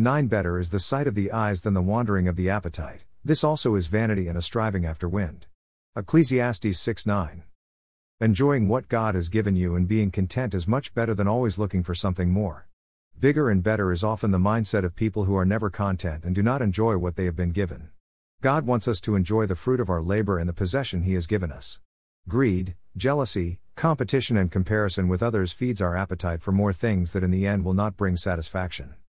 9. Better is the sight of the eyes than the wandering of the appetite, this also is vanity and a striving after wind. Ecclesiastes 6:9. Enjoying what God has given you and being content is much better than always looking for something more. Bigger and better is often the mindset of people who are never content and do not enjoy what they have been given. God wants us to enjoy the fruit of our labor and the possession He has given us. Greed, jealousy, competition and comparison with others feeds our appetite for more things that in the end will not bring satisfaction.